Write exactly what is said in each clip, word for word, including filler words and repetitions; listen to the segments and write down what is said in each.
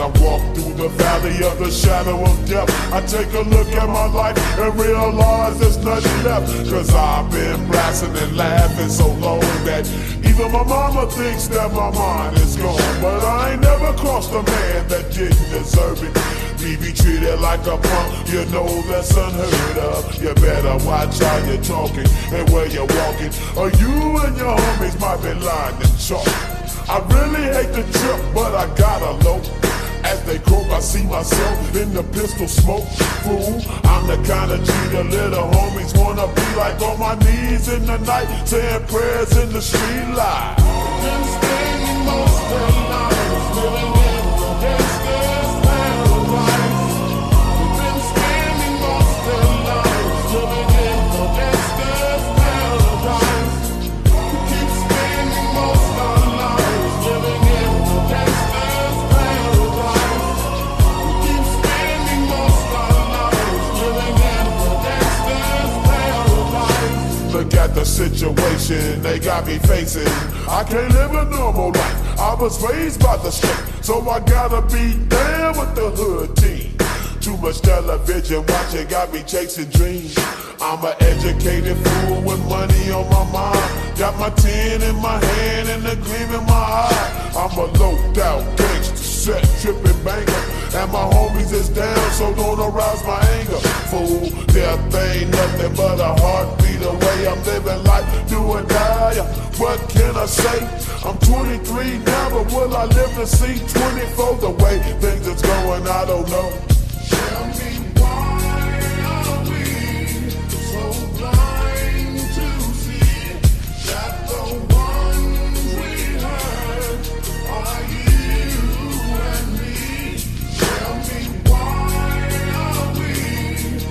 I walk through the valley of the shadow of death, I take a look at my life and realize there's nothing left. Cause I've been blasting and laughing so long that even my mama thinks that my mind is gone. But I ain't never crossed a man that didn't deserve it. He be treated like a punk, you know that's unheard of. You better watch how you're talking and where you're walking, or you and your homies might be lying in chalk. I really hate the trip, but I gotta low. As they croak, I see myself in the pistol smoke. Fool, I'm the kind of G the little homies wanna be like, on my knees in the night, saying prayers in the street light. Been staying most of the night, living in the gangster's land of life. Been staying most of the night, living in the gangster's land of life. Keep spending most of the night, living in the gangster's land of life. Keep spending most of the night, living in the gangster's land of life. Look at the situation they got me facing. I can't live a normal life, I was raised by the street, so I gotta be down with the hood team. Too much television watching got me chasing dreams. I'm an educated fool with money on my mind. Got my tin in my hand and the gleam in my eye. I'm a low-down gangster, set tripping banker, and my homies is down, so don't arouse my anger. Fool, death ain't nothing but a heartbeat away. I'm living life, do or die. What can I say? I'm twenty-three now, but will I live to see twenty-four? The way things is going, I don't know. Tell me, why are we so blind to see that the ones we hurt are you and me? Tell me, why are we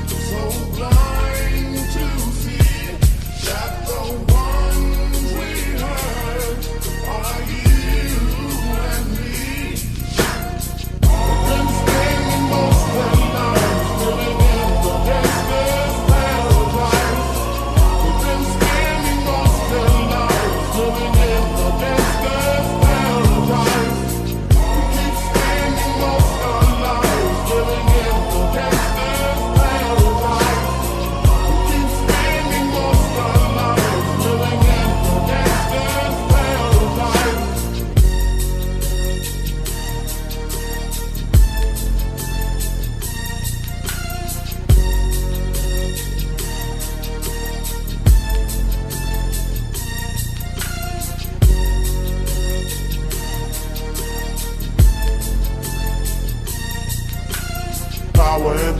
so blind to see that the ones we hurt are you and me? All most of the night, living in the gangster's land of life. We've been spending most of the night, living in the gangster's land of life. We keep spending most of the night, living in the gangster's land of life. We keep spending most of the night, living in the gangster's land of life. Power and